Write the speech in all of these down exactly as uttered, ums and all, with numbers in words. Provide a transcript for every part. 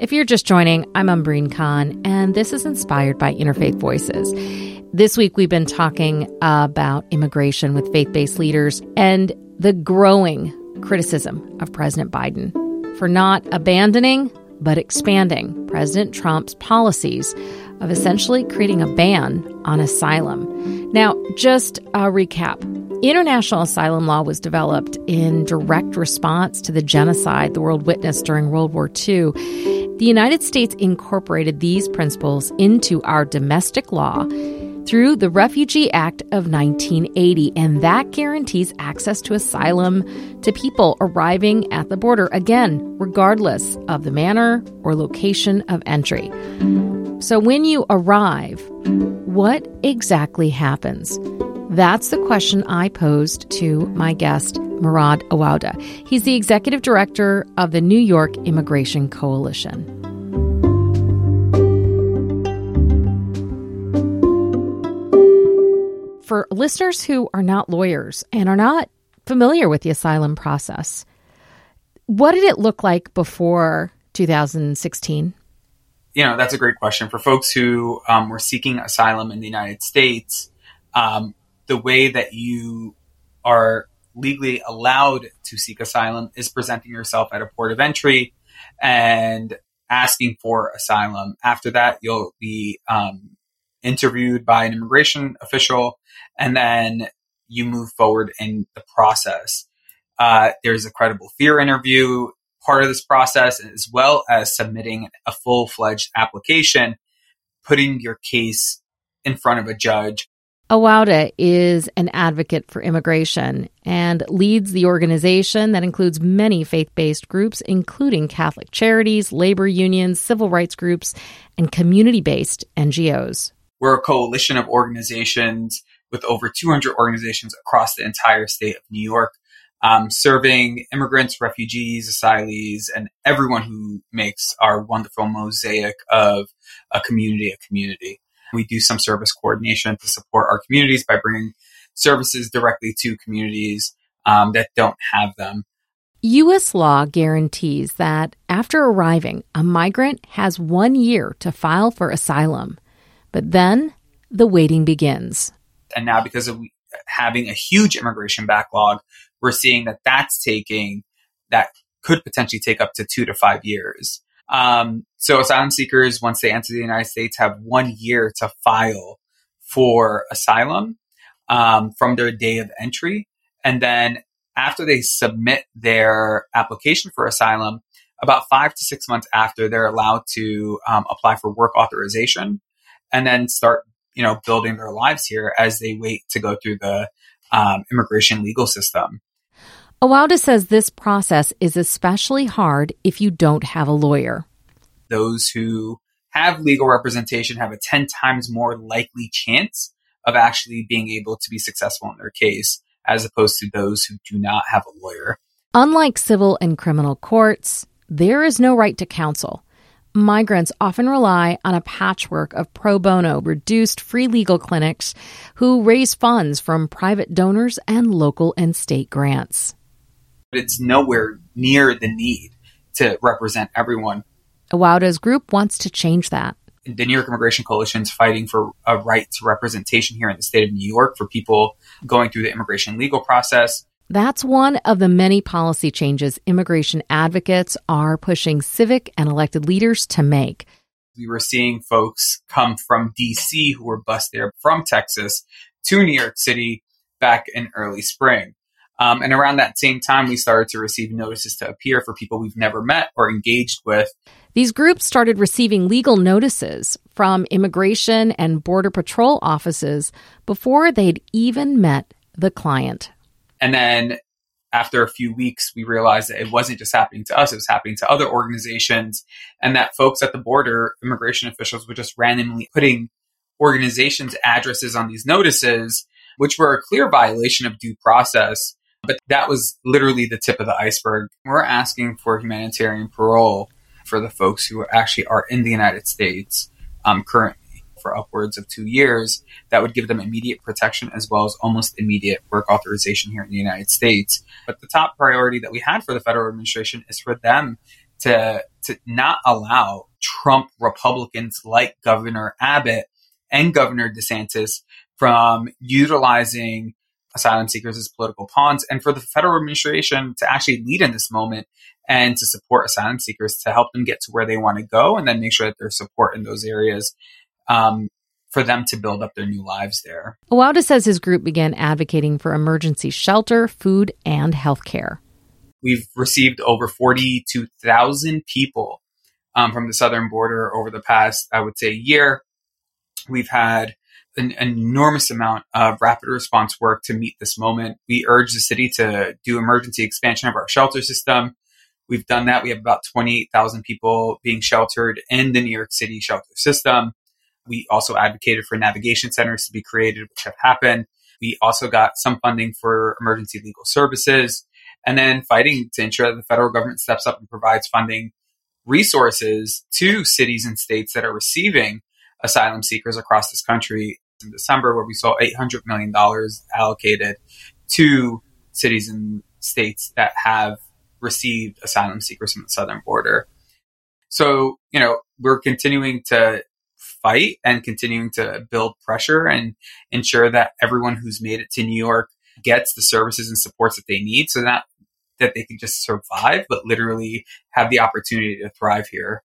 If you're just joining, I'm Ambreen Khan, and this is Inspired by Interfaith Voices. This week, we've been talking about immigration with faith-based leaders and the growing criticism of President Biden for not abandoning but expanding President Trump's policies of essentially creating a ban on asylum. Now, just a recap. International asylum law was developed in direct response to the genocide the world witnessed during World War Two. The United States incorporated these principles into our domestic law through the Refugee Act of nineteen eighty, and that guarantees access to asylum to people arriving at the border, again, regardless of the manner or location of entry. So when you arrive, what exactly happens? That's the question I posed to my guest, Murad Awada. He's the executive director of the New York Immigration Coalition. For listeners who are not lawyers and are not familiar with the asylum process, what did it look like before two thousand sixteen? You know, that's a great question. For folks who um, were seeking asylum in the United States, um, the way that you are legally allowed to seek asylum is presenting yourself at a port of entry and asking for asylum. After that, you'll be um, interviewed by an immigration official, and then you move forward in the process. Uh, there's a credible fear interview part of this process, as well as submitting a full-fledged application, putting your case in front of a judge. Awada is an advocate for immigration and leads the organization that includes many faith-based groups, including Catholic charities, labor unions, civil rights groups, and community-based N G Os. We're a coalition of organizations with over two hundred organizations across the entire state of New York, um, serving immigrants, refugees, asylees, and everyone who makes our wonderful mosaic of a community, a community. We do some service coordination to support our communities by bringing services directly to communities um, that don't have them. U S law guarantees that after arriving, a migrant has one year to file for asylum. But then the waiting begins. And now, because of having a huge immigration backlog, we're seeing that that's taking, that could potentially take up to two to five years. Um, so asylum seekers, once they enter the United States, have one year to file for asylum um, from their day of entry. And then after they submit their application for asylum, about five to six months after, they're allowed to um, apply for work authorization and then start, you know, building their lives here as they wait to go through the um, immigration legal system. Awada says this process is especially hard if you don't have a lawyer. Those who have legal representation have a ten times more likely chance of actually being able to be successful in their case, as opposed to those who do not have a lawyer. Unlike civil and criminal courts, there is no right to counsel. Migrants often rely on a patchwork of pro bono, reduced free legal clinics who raise funds from private donors and local and state grants. It's nowhere near the need to represent everyone. Awada's group wants to change that. The New York Immigration Coalition is fighting for a right to representation here in the state of New York for people going through the immigration legal process. That's one of the many policy changes immigration advocates are pushing civic and elected leaders to make. We were seeing folks come from D C who were bused there from Texas to New York City back in early spring. Um, and around that same time, we started to receive notices to appear for people we've never met or engaged with. These groups started receiving legal notices from immigration and border patrol offices before they'd even met the client. And then after a few weeks, we realized that it wasn't just happening to us, it was happening to other organizations, and that folks at the border, immigration officials, were just randomly putting organizations' addresses on these notices, which were a clear violation of due process. But that was literally the tip of the iceberg. We're asking for humanitarian parole for the folks who actually are in the United States um, currently, for upwards of two years, that would give them immediate protection as well as almost immediate work authorization here in the United States. But the top priority that we had for the federal administration is for them to to not allow Trump Republicans like Governor Abbott and Governor DeSantis from utilizing asylum seekers as political pawns, and for the federal administration to actually lead in this moment and to support asylum seekers to help them get to where they want to go, and then make sure that there's support in those areas um, for them to build up their new lives there. Awada says his group began advocating for emergency shelter, food, and health care. We've received over forty-two thousand people um, from the southern border over the past, I would say, year. We've had an enormous amount of rapid response work to meet this moment. We urge the city to do emergency expansion of our shelter system. We've done that. We have about twenty-eight thousand people being sheltered in the New York City shelter system. We also advocated for navigation centers to be created, which have happened. We also got some funding for emergency legal services, and then fighting to ensure that the federal government steps up and provides funding resources to cities and states that are receiving asylum seekers across this country. In December, where we saw eight hundred million dollars allocated to cities and states that have received asylum seekers from the southern border. So, you know, we're continuing to fight and continuing to build pressure and ensure that everyone who's made it to New York gets the services and supports that they need, so not that they can just survive, but literally have the opportunity to thrive here.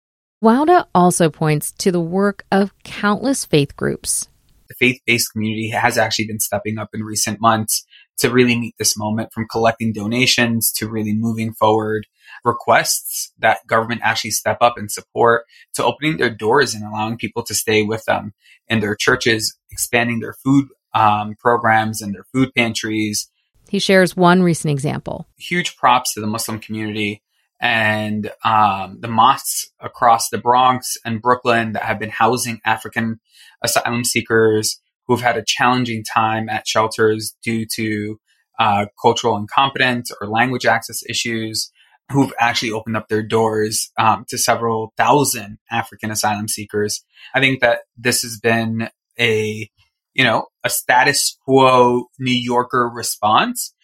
Awada also points to the work of countless faith groups. The faith-based community has actually been stepping up in recent months to really meet this moment, from collecting donations to really moving forward requests that government actually step up and support, to opening their doors and allowing people to stay with them in their churches, expanding their food um, programs and their food pantries. He shares one recent example. Huge props to the Muslim community and um, the mosques across the Bronx and Brooklyn that have been housing African asylum seekers who have had a challenging time at shelters due to uh, cultural incompetence or language access issues, who've actually opened up their doors um, to several thousand African asylum seekers. I think that this has been a, you know, a status quo New Yorker response,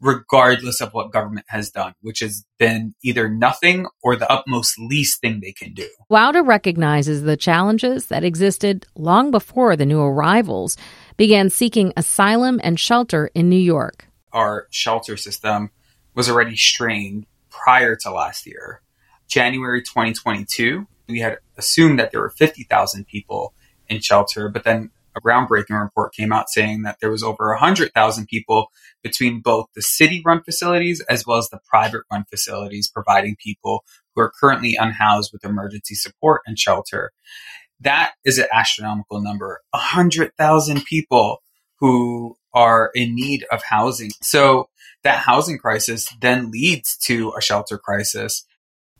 regardless of what government has done, which has been either nothing or the utmost least thing they can do. Awada recognizes the challenges that existed long before the new arrivals began seeking asylum and shelter in New York. Our shelter system was already strained prior to last year. January twenty twenty-two, we had assumed that there were fifty thousand people in shelter, but then a groundbreaking report came out saying that there was over one hundred thousand people between both the city-run facilities as well as the private-run facilities providing people who are currently unhoused with emergency support and shelter. That is an astronomical number, one hundred thousand people who are in need of housing. So that housing crisis then leads to a shelter crisis.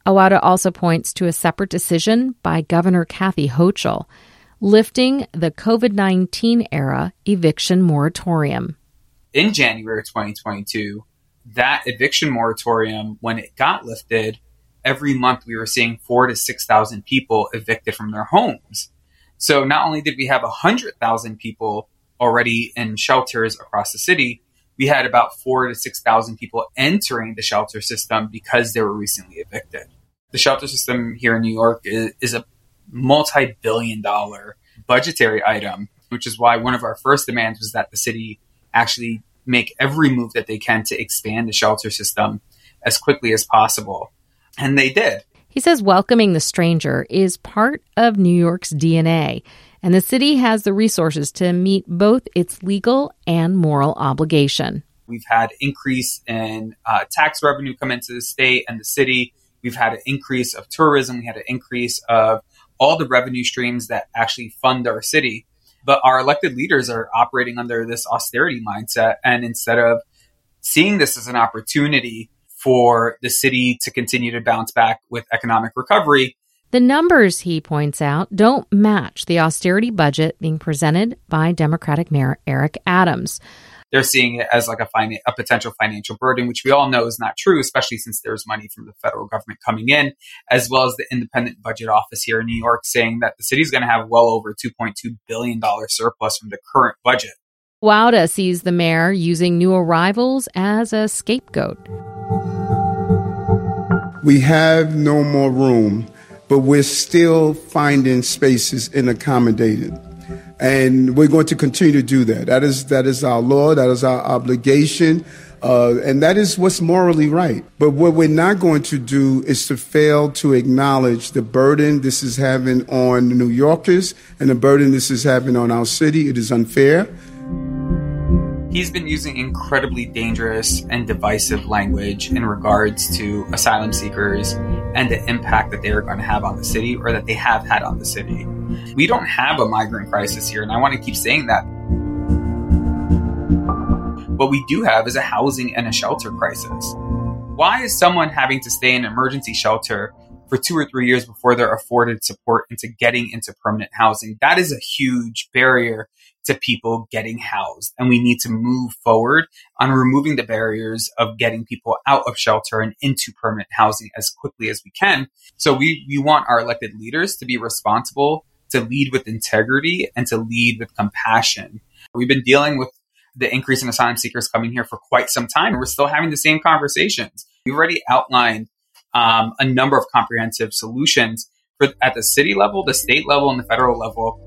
Awada also points to a separate decision by Governor Kathy Hochul lifting the COVID nineteen era eviction moratorium. In January twenty twenty-two, that eviction moratorium, when it got lifted, every month we were seeing four to six thousand people evicted from their homes. So not only did we have one hundred thousand people already in shelters across the city, we had about four to six thousand people entering the shelter system because they were recently evicted. The shelter system here in New York is, is a multi-billion dollar budgetary item, which is why one of our first demands was that the city actually make every move that they can to expand the shelter system as quickly as possible. And they did. He says welcoming the stranger is part of New York's D N A, and the city has the resources to meet both its legal and moral obligation. We've had increase in uh, tax revenue come into the state and the city. We've had an increase of tourism. We had an increase of all the revenue streams that actually fund our city. But our elected leaders are operating under this austerity mindset. And instead of seeing this as an opportunity for the city to continue to bounce back with economic recovery. The numbers, he points out, don't match the austerity budget being presented by Democratic Mayor Eric Adams. They're seeing it as like a, fin- a potential financial burden, which we all know is not true, especially since there's money from the federal government coming in, as well as the independent budget office here in New York saying that the city's going to have well over two point two billion dollars surplus from the current budget. Awada sees the mayor using new arrivals as a scapegoat. We have no more room, but we're still finding spaces and accommodating. And we're going to continue to do that. That is that is our law. That is our obligation. Uh, and that is what's morally right. But what we're not going to do is to fail to acknowledge the burden this is having on New Yorkers and the burden this is having on our city. It is unfair. He's been using incredibly dangerous and divisive language in regards to asylum seekers and the impact that they are going to have on the city, or that they have had on the city. We don't have a migrant crisis here, and I want to keep saying that. What we do have is a housing and a shelter crisis. Why is someone having to stay in an emergency shelter for two or three years before they're afforded support into getting into permanent housing? That is a huge barrier to people getting housed. And we need to move forward on removing the barriers of getting people out of shelter and into permanent housing as quickly as we can. So we, we want our elected leaders to be responsible, to lead with integrity, and to lead with compassion. We've been dealing with the increase in asylum seekers coming here for quite some time. We're still having the same conversations. We've already outlined um, a number of comprehensive solutions for, at the city level, the state level, and the federal level.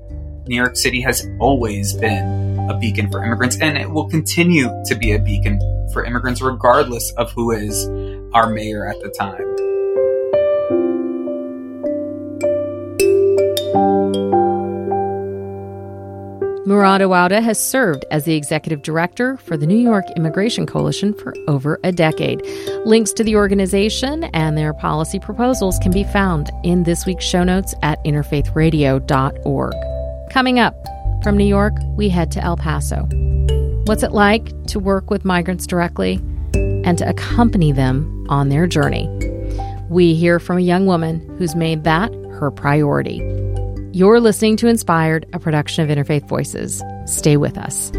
New York City has always been a beacon for immigrants, and it will continue to be a beacon for immigrants, regardless of who is our mayor at the time. Murad Awada has served as the executive director for the New York Immigration Coalition for over a decade. Links to the organization and their policy proposals can be found in this week's show notes at interfaith radio dot org. Coming up, from New York, we head to El Paso. What's it like to work with migrants directly and to accompany them on their journey? We hear from a young woman who's made that her priority. You're listening to Inspired, a production of Interfaith Voices. Stay with us.